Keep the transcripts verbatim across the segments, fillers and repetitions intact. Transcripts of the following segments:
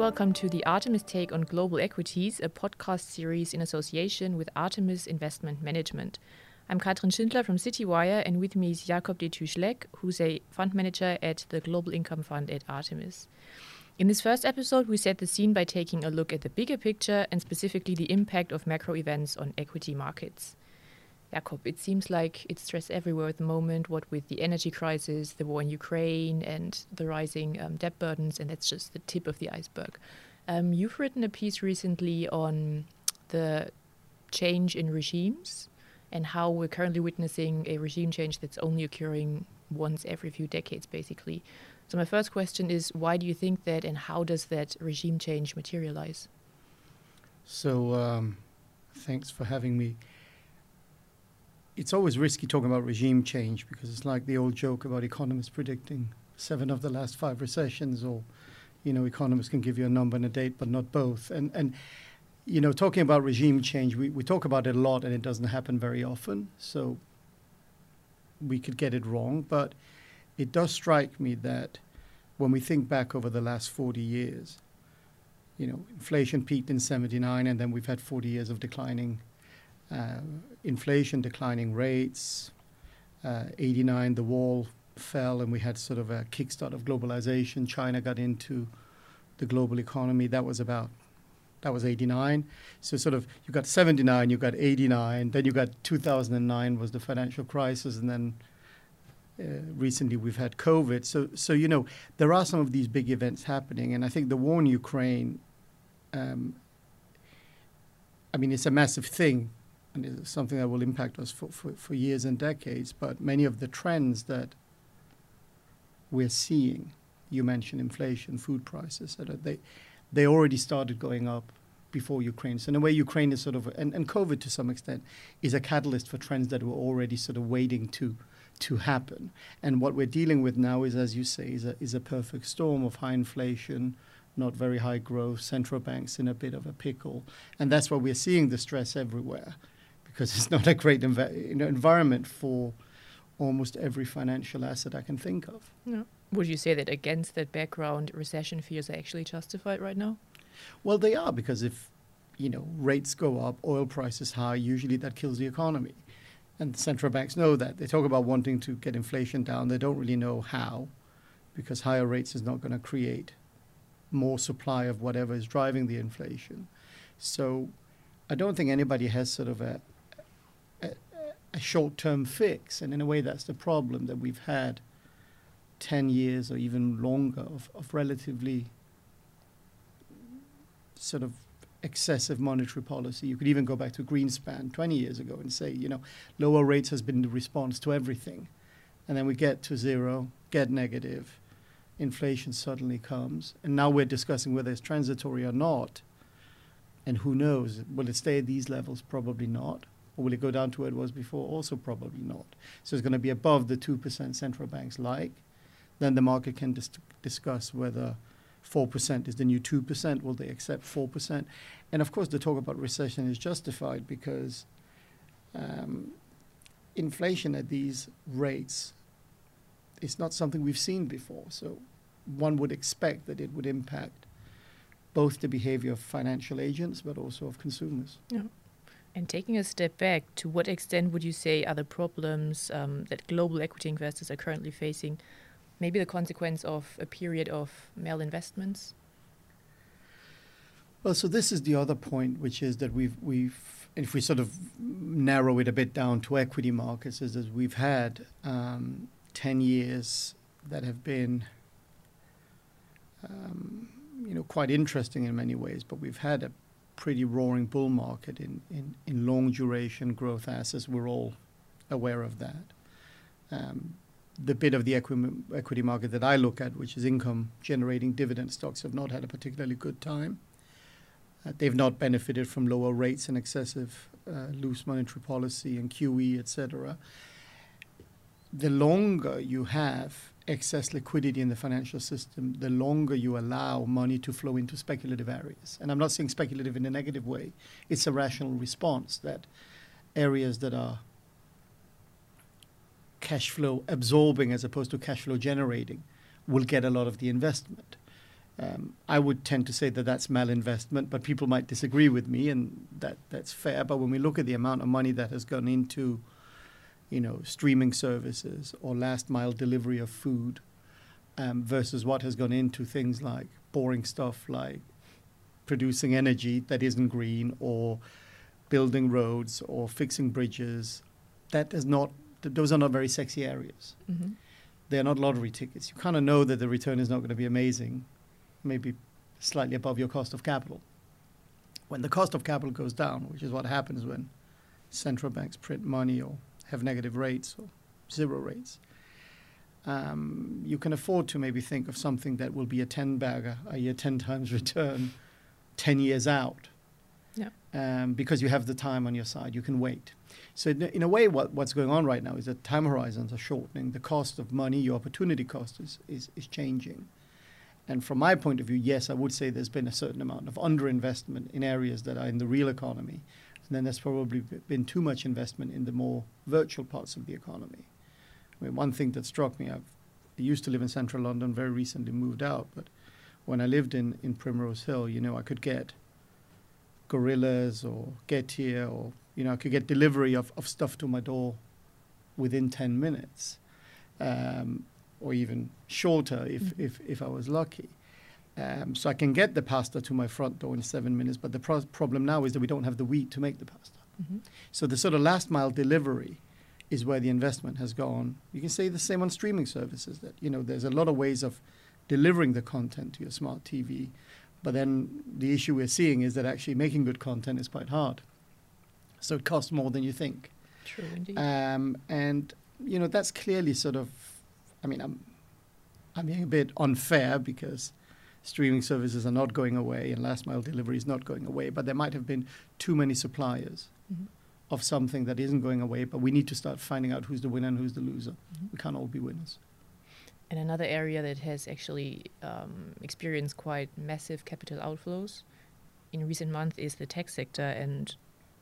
welcome to the Artemis Take on Global Equities, a podcast series in association with Artemis Investment Management. I'm Katrin Schindler from CityWire, and with me is Jakob de Tuschlek, who's a fund manager at the Global Income Fund at Artemis. In this first episode, we set the scene by taking a look at the bigger picture and specifically the impact of macro events on equity markets. Jakob, it seems like it's stress everywhere at the moment, what with the energy crisis, the war in Ukraine, and the rising um, debt burdens, and that's just the tip of the iceberg. Um, you've written a piece recently on the change in regimes and how we're currently witnessing a regime change that's only occurring once every few decades, basically. So my first question is, why do you think that, and how does that regime change materialize? So um, thanks for having me. It's always risky talking about regime change because it's like the old joke about economists predicting seven of the last five recessions, or, you know, economists can give you a number and a date, but not both. And, and you know, talking about regime change, we, we talk about it a lot and it doesn't happen very often. So we could get it wrong. But it does strike me that when we think back over the last forty years, you know, inflation peaked in seventy-nine and then we've had forty years of declining Uh, inflation, declining rates, uh, eighty-nine, the wall fell, and we had sort of a kickstart of globalization. China got into the global economy. That was about, that was eighty-nine. So sort of you got seventy-nine, you got eighty-nine, then you got two thousand nine was the financial crisis, and then uh, recently we've had COVID. So, so, you know, there are some of these big events happening, and I think the war in Ukraine, um, I mean, it's a massive thing. And it's something that will impact us for, for, for years and decades. But many of the trends that we're seeing, you mentioned inflation, food prices, they, they already started going up before Ukraine. So in a way, Ukraine is sort of, and, and COVID to some extent, is a catalyst for trends that were already sort of waiting to to happen. And what we're dealing with now is, as you say, is a, is a perfect storm of high inflation, not very high growth, central banks in a bit of a pickle. And that's why we're seeing the stress everywhere, because it's not a great env- you know, environment for almost every financial asset I can think of. No. Would you say that against that background, recession fears are actually justified right now? Well, they are, because if, you know, rates go up, oil prices high, usually that kills the economy. And central banks know that. They talk about wanting to get inflation down. They don't really know how, because higher rates is not going to create more supply of whatever is driving the inflation. So I don't think anybody has sort of a a short-term fix, and in a way that's the problem, that we've had ten years or even longer of, of relatively sort of excessive monetary policy. You could even go back to Greenspan twenty years ago and say, you know, lower rates has been the response to everything. And then we get to zero, get negative, inflation suddenly comes, and now we're discussing whether it's transitory or not, and who knows, will it stay at these levels? Probably not. Or will it go down to where it was before? Also probably not. So it's going to be above the two percent central banks like. Then the market can dis- discuss whether four percent is the new two percent. Will they accept four percent? And, of course, the talk about recession is justified because um, inflation at these rates is not something we've seen before. So one would expect that it would impact both the behavior of financial agents but also of consumers. Yeah. And taking a step back, to what extent would you say are the problems um, that global equity investors are currently facing maybe the consequence of a period of malinvestments? Well, so this is the other point, which is that we've, we've if we sort of narrow it a bit down to equity markets, is that we've had um, ten years that have been um, you know, quite interesting in many ways, but we've had a pretty roaring bull market in, in, in long duration growth assets. We're all aware of that. Um, the bit of the equi- equity market that I look at, which is income generating dividend stocks, have not had a particularly good time. Uh, they've not benefited from lower rates and excessive uh, loose monetary policy and Q E, et cetera. The longer you have excess liquidity in the financial system, the longer you allow money to flow into speculative areas. And I'm not saying speculative in a negative way. It's a rational response that areas that are cash flow absorbing as opposed to cash flow generating will get a lot of the investment. Um, I would tend to say that that's malinvestment, but people might disagree with me, and that, that's fair. But when we look at the amount of money that has gone into, you know, streaming services or last mile delivery of food um, versus what has gone into things like boring stuff like producing energy that isn't green or building roads or fixing bridges, that is not, th those are not very sexy areas. Mm-hmm. They're not lottery tickets. You kind of know that the return is not going to be amazing, maybe slightly above your cost of capital. When the cost of capital goes down, which is what happens when central banks print money or have negative rates or zero rates, um, you can afford to maybe think of something that will be a ten bagger, i e a ten times return, ten years out. Yeah. Um, because you have the time on your side. You can wait. So in, in a way, what, what's going on right now is that time horizons are shortening. The cost of money, your opportunity cost is, is, is changing. And from my point of view, yes, I would say there's been a certain amount of underinvestment in areas that are in the real economy. And then there's probably been too much investment in the more virtual parts of the economy. I mean, one thing that struck me, I've, I used to live in central London, very recently moved out. But when I lived in, in Primrose Hill, you know, I could get Gorillas or Getir, or, you know, I could get delivery of, of stuff to my door within ten minutes, um, or even shorter if, mm-hmm. if, if I was lucky. Um, so I can get the pasta to my front door in seven minutes, but the pro problem now is that we don't have the wheat to make the pasta. Mm-hmm. So the sort of last mile delivery is where the investment has gone. You can say the same on streaming services, that, you know, there's a lot of ways of delivering the content to your smart T V. But then the issue we're seeing is that actually making good content is quite hard. So it costs more than you think. True, indeed. Um, and, you know, that's clearly sort of, I mean, I'm, I'm being a bit unfair because streaming services are not going away and last mile delivery is not going away. But there might have been too many suppliers mm-hmm. of something that isn't going away. But we need to start finding out who's the winner and who's the loser. Mm-hmm. We can't all be winners. And another area that has actually um, experienced quite massive capital outflows in recent months is the tech sector, and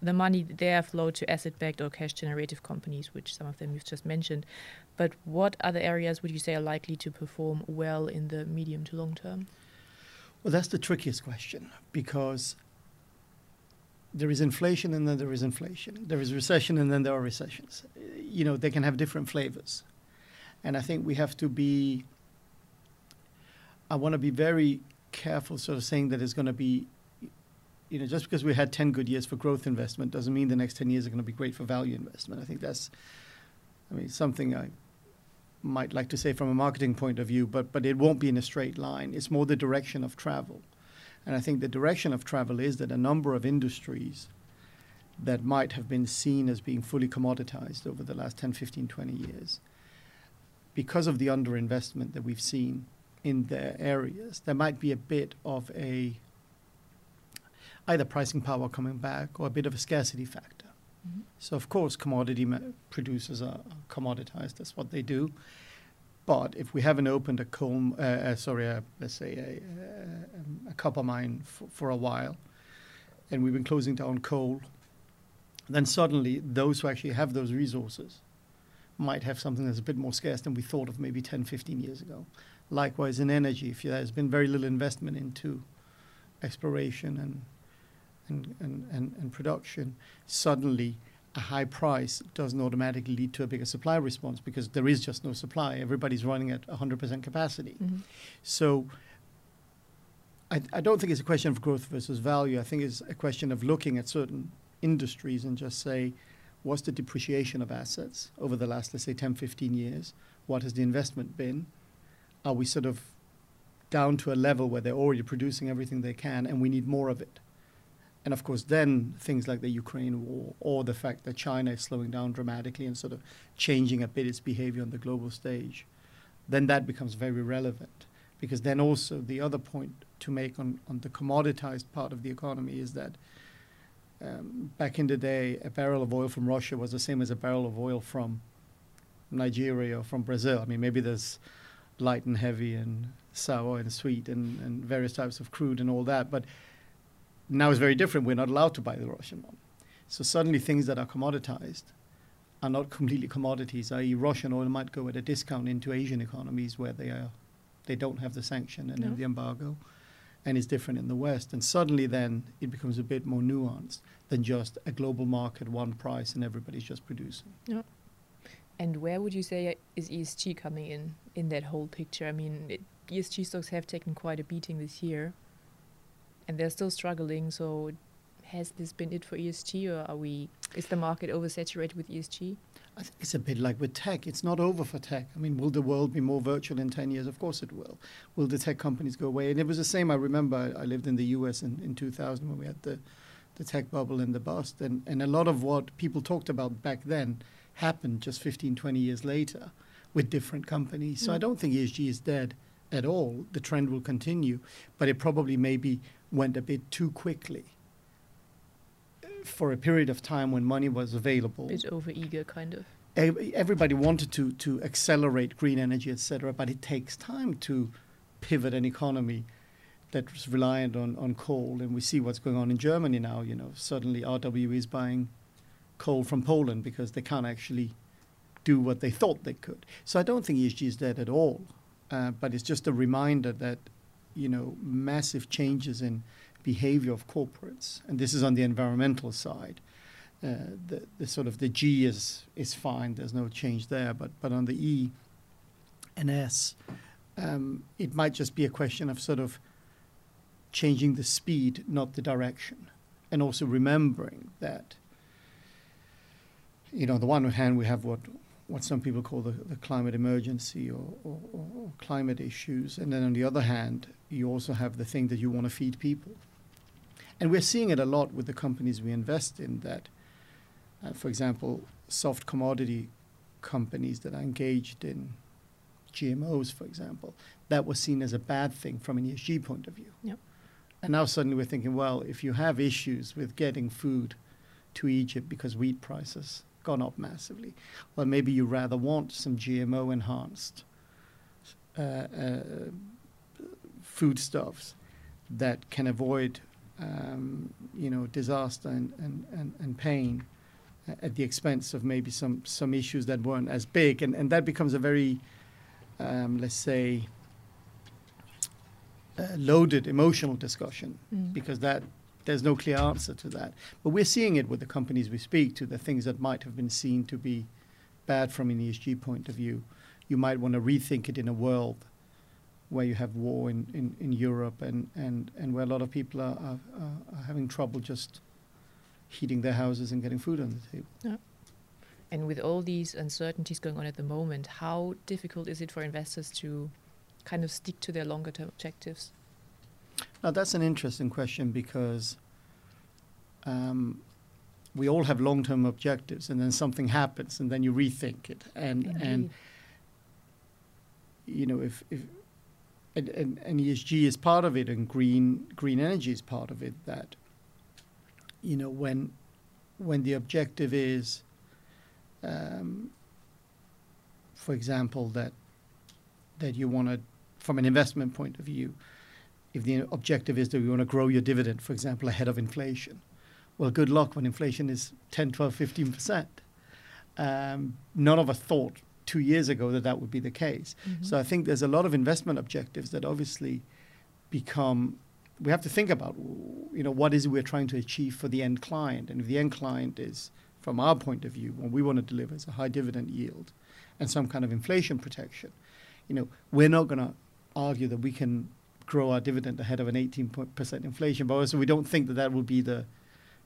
the money there flowed to asset-backed or cash-generative companies, which some of them you've just mentioned. But what other areas would you say are likely to perform well in the medium to long term? Well, that's the trickiest question, because there is inflation and then there is inflation. There is recession and then there are recessions. You know, they can have different flavors. And I think we have to be, I want to be very careful sort of saying that it's going to be, you know, just because we had ten good years for growth investment doesn't mean the next ten years are going to be great for value investment. I think that's, I mean, something I might like to say from a marketing point of view, but, but it won't be in a straight line. It's more the direction of travel. And I think the direction of travel is that a number of industries that might have been seen as being fully commoditized over the last ten, fifteen, twenty years, because of the underinvestment that we've seen in their areas, there might be a bit of a either pricing power coming back or a bit of a scarcity factor. Mm-hmm. So, of course, commodity ma producers are commoditized. That's what they do. But if we haven't opened a comb, uh, uh, sorry, uh, let's say a, uh, a copper mine for, for a while, and we've been closing down coal, then suddenly those who actually have those resources might have something that's a bit more scarce than we thought of maybe ten, fifteen years ago. Likewise, in energy, if there's been very little investment into exploration and, and, and, and, and production, suddenly a high price doesn't automatically lead to a bigger supply response because there is just no supply. Everybody's running at one hundred percent capacity. Mm-hmm. So I, I don't think it's a question of growth versus value. I think it's a question of looking at certain industries and just say, what's the depreciation of assets over the last, let's say, ten, fifteen years? What has the investment been? Are we sort of down to a level where they're already producing everything they can and we need more of it? And, of course, then things like the Ukraine war or the fact that China is slowing down dramatically and sort of changing a bit its behavior on the global stage, then that becomes very relevant. Because then also the other point to make on, on the commoditized part of the economy is that Um, back in the day, a barrel of oil from Russia was the same as a barrel of oil from Nigeria or from Brazil. I mean, maybe there's light and heavy and sour and sweet and, and various types of crude and all that. But now it's very different. We're not allowed to buy the Russian one. So suddenly things that are commoditized are not completely commodities, i e Russian oil might go at a discount into Asian economies where they are they don't have the sanction and no. the embargo, and is different in the West. And suddenly then it becomes a bit more nuanced than just a global market, one price, and everybody's just producing. Yeah. And where would you say is E S G coming in, in that whole picture? I mean, it, E S G stocks have taken quite a beating this year, and they're still struggling. So has this been it for E S G, or are we, is the market oversaturated with E S G? I think it's a bit like with tech. It's not over for tech. I mean, will the world be more virtual in ten years? Of course it will. Will the tech companies go away? And it was the same. I remember I lived in the U S in, in two thousand when we had the, the tech bubble and the bust. And, and a lot of what people talked about back then happened just fifteen, twenty years later with different companies. So mm. I don't think E S G is dead at all. The trend will continue, but it probably maybe went a bit too quickly for a period of time when money was available. It's over-eager, kind of. Everybody wanted to, to accelerate green energy, et cetera, but it takes time to pivot an economy that's reliant on, on coal. And we see what's going on in Germany now. You know, suddenly R W E is buying coal from Poland because they can't actually do what they thought they could. So I don't think E S G is dead at all, uh, but it's just a reminder that, you know, massive changes in behavior of corporates, and this is on the environmental side. Uh, the, the sort of the G is is fine. There's no change there, but but on the E and S, um, it might just be a question of sort of changing the speed, not the direction, and also remembering that, you know, on the one hand we have what what some people call the, the climate emergency or, or, or climate issues, and then on the other hand you also have the thing that you want to feed people. And we're seeing it a lot with the companies we invest in that, uh, for example, soft commodity companies that are engaged in G M Os, for example, that was seen as a bad thing from an E S G point of view. Yep. And now suddenly we're thinking, well, if you have issues with getting food to Egypt because wheat prices gone up massively, well, maybe you rather want some G M O-enhanced uh, uh, foodstuffs that can avoid Um, you know, disaster and, and, and, and pain uh, at the expense of maybe some, some issues that weren't as big. And, and that becomes a very, um, let's say, uh, loaded emotional discussion mm. because that there's no clear answer to that. But we're seeing it with the companies we speak to, the things that might have been seen to be bad from an E S G point of view. You might want to rethink it in a world where you have war in, in, in Europe and, and, and where a lot of people are, are, are having trouble just heating their houses and getting food on the table. Yeah. And with all these uncertainties going on at the moment, how difficult is it for investors to kind of stick to their longer term objectives? Now, that's an interesting question because um, we all have long term objectives, and then something happens and then you rethink it. And, Indeed. and you know, if... if And, and, and E S G is part of it, and green green energy is part of it, that, you know, when when the objective is, um, for example, that that you want to, from an investment point of view, if the objective is that you want to grow your dividend, for example, ahead of inflation, well, good luck when inflation is ten, twelve, fifteen percent. Um, none of us thought two years ago that that would be the case. Mm-hmm. So I think there's a lot of investment objectives that obviously become, we have to think about, you know, what is it we're trying to achieve for the end client? And if the end client is, from our point of view, what we want to deliver is a high dividend yield and some kind of inflation protection. You know, we're not going to argue that we can grow our dividend ahead of an eighteen percent inflation, but also we don't think that that will be the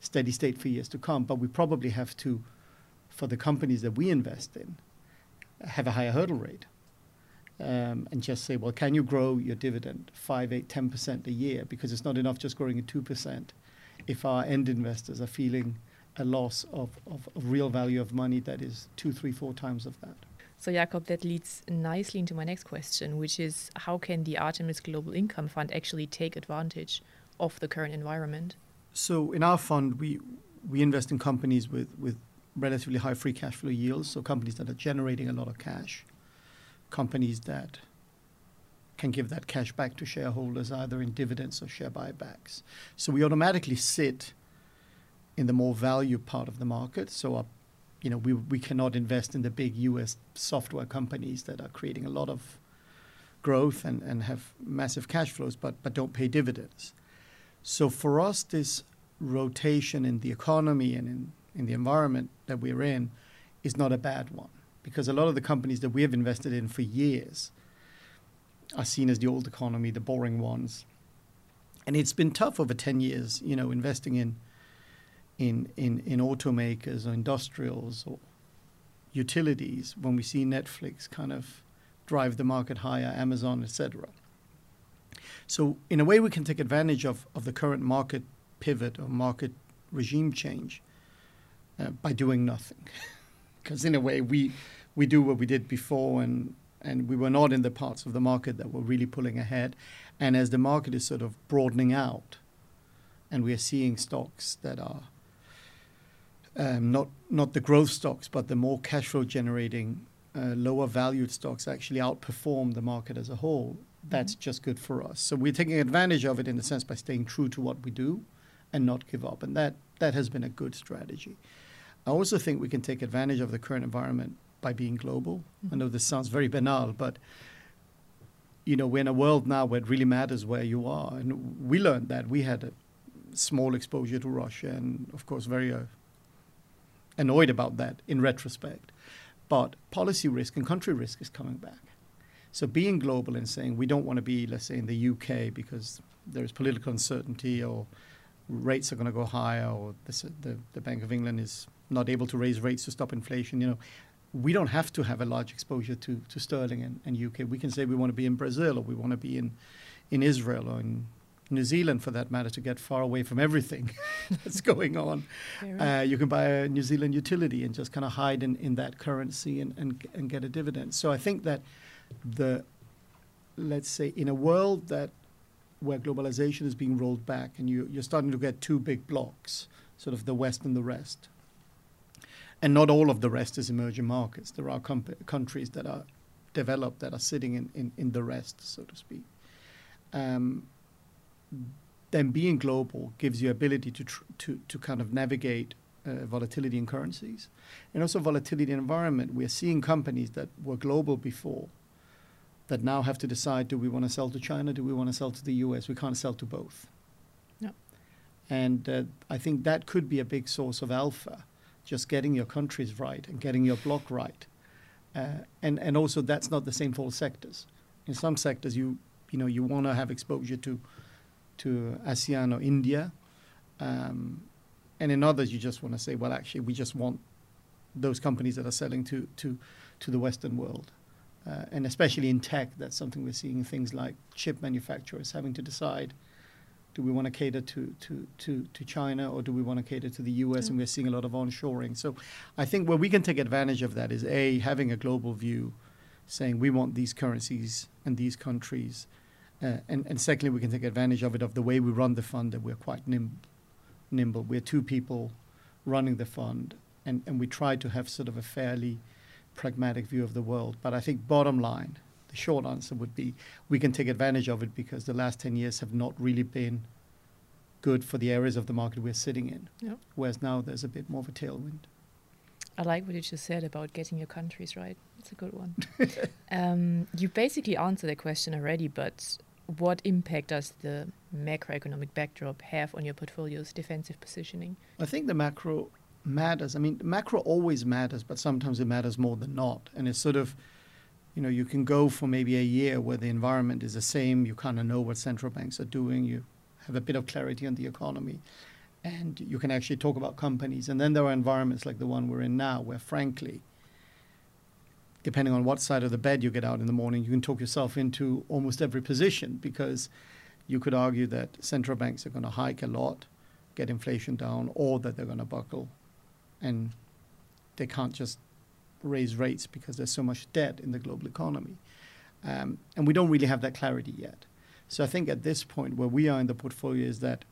steady state for years to come. But we probably have to, for the companies that we invest in, have a higher hurdle rate um, and just say, well, can you grow your dividend five, eight, ten percent a year? Because it's not enough just growing at two percent if our end investors are feeling a loss of, of, of real value of money that is two, three, four times of that. So, Jakob, that leads nicely into my next question, which is how can the Artemis Global Income Fund actually take advantage of the current environment? So in our fund, we, we invest in companies with, with relatively high free cash flow yields, so companies that are generating a lot of cash, companies that can give that cash back to shareholders either in dividends or share buybacks. So we automatically sit in the more value part of the market. So our, you know, we, we cannot invest in the big U S software companies that are creating a lot of growth and, and have massive cash flows, but, but don't pay dividends. So for us, this rotation in the economy and in, in the environment that we're in is not a bad one, because a lot of the companies that we have invested in for years are seen as the old economy, the boring ones. And it's been tough over ten years, you know, investing in in, in, in automakers or industrials or utilities when we see Netflix kind of drive the market higher, Amazon, et cetera. So in a way, we can take advantage of, of the current market pivot or market regime change uh, by doing nothing. Because in a way, we, we do what we did before, and, and we were not in the parts of the market that were really pulling ahead. And as the market is sort of broadening out, and we are seeing stocks that are um, not, not the growth stocks, but the more cash flow generating, uh, lower valued stocks actually outperform the market as a whole, that's mm-hmm. just good for us. So we're taking advantage of it in a sense by staying true to what we do and not give up. And that, that has been a good strategy. I also think we can take advantage of the current environment by being global. Mm-hmm. I know this sounds very banal, but you know, we're in a world now where it really matters where you are. And we learned that. We had a small exposure to Russia and, of course, very uh, annoyed about that in retrospect. But policy risk and country risk is coming back. So being global and saying we don't want to be, let's say, in the U K because there's political uncertainty or rates are going to go higher or this, the, the Bank of England is not able to raise rates to stop inflation. You know, we don't have to have a large exposure to, to sterling and, and U K. We can say we want to be in Brazil or we want to be in, in Israel or in New Zealand, for that matter, to get far away from everything that's going on. Uh, you can buy a New Zealand utility and just kind of hide in, in that currency and, and, and get a dividend. So I think that the, let's say, in a world that where globalization is being rolled back and you, you're starting to get two big blocks, sort of the West and the rest. And not all of the rest is emerging markets. There are comp- countries that are developed that are sitting in, in, in the rest, so to speak. Um, then being global gives you ability to tr- to, to kind of navigate uh, volatility in currencies and also volatility in environment. We're seeing companies that were global before that now have to decide, do we want to sell to China? Do we want to sell to the U S? We can't sell to both. No. And uh, I think that could be a big source of alpha, just getting your countries right and getting your block right. Uh, and, and also that's not the same for all sectors. In some sectors, you you know, you want to have exposure to to ASEAN or India. Um, and in others, you just want to say, well, actually, we just want those companies that are selling to, to, to the Western world. Uh, and especially in tech, that's something we're seeing, things like chip manufacturers having to decide, do we want to cater to, to, to, to China or do we want to cater to the U S? Mm. And we're seeing a lot of onshoring. So I think where we can take advantage of that is, A, having a global view, saying we want these currencies and these countries. Uh, and, and secondly, we can take advantage of it, of the way we run the fund, that we're quite nimb- nimble. We're two people running the fund, and, and we try to have sort of a fairly pragmatic view of the world. But I think bottom line, the short answer would be we can take advantage of it because the last ten years have not really been good for the areas of the market we're sitting in, yep. Whereas now there's a bit more of a tailwind. I like what you just said about getting your countries right. That's a good one. um, you basically answered the question already, but what impact does the macroeconomic backdrop have on your portfolio's defensive positioning? I think the macro matters. I mean, macro always matters, but sometimes it matters more than not. And it's sort of, you know, you can go for maybe a year where the environment is the same. You kind of know what central banks are doing. You have a bit of clarity on the economy. And you can actually talk about companies. And then there are environments like the one we're in now where, frankly, depending on what side of the bed you get out in the morning, you can talk yourself into almost every position, because you could argue that central banks are going to hike a lot, get inflation down, or that they're going to buckle. And they can't just raise rates because there's so much debt in the global economy. Um, and we don't really have that clarity yet. So I think at this point where we are in the portfolio is that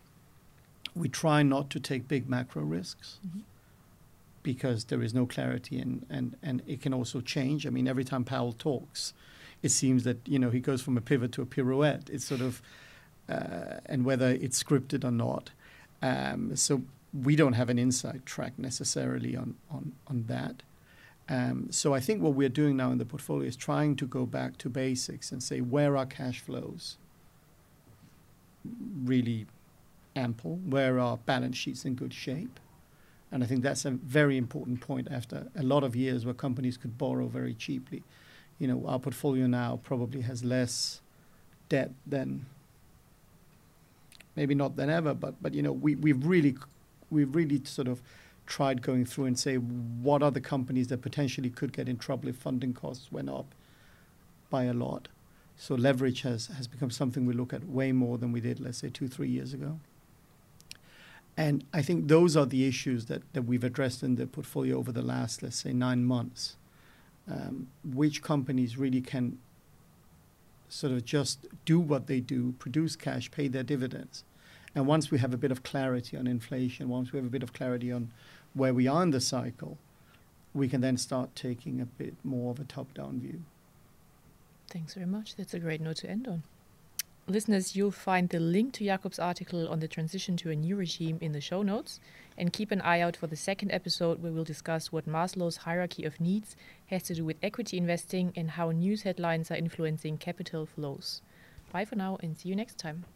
we try not to take big macro risks, mm-hmm. because there is no clarity and, and, and it can also change. I mean, every time Powell talks, it seems that, you know, he goes from a pivot to a pirouette. It's sort of, uh, and whether it's scripted or not. Um, so we don't have an inside track necessarily on, on, on that. Um, so I think what we're doing now in the portfolio is trying to go back to basics and say, where are cash flows really ample? Where are balance sheets in good shape? And I think that's a very important point after a lot of years where companies could borrow very cheaply. You know, our portfolio now probably has less debt than, maybe not than ever, but, but you know, we, we've really, we've really sort of tried going through and say, what are the companies that potentially could get in trouble if funding costs went up by a lot? So leverage has, has become something we look at way more than we did, let's say, two, three years ago. And I think those are the issues that, that we've addressed in the portfolio over the last, let's say, nine months. Um, which companies really can sort of just do what they do, produce cash, pay their dividends. And once we have a bit of clarity on inflation, once we have a bit of clarity on where we are in the cycle, we can then start taking a bit more of a top-down view. Thanks very much. That's a great note to end on. Listeners, you'll find the link to Jakob's article on the transition to a new regime in the show notes. And keep an eye out for the second episode, where we'll discuss what Maslow's hierarchy of needs has to do with equity investing and how news headlines are influencing capital flows. Bye for now, and see you next time.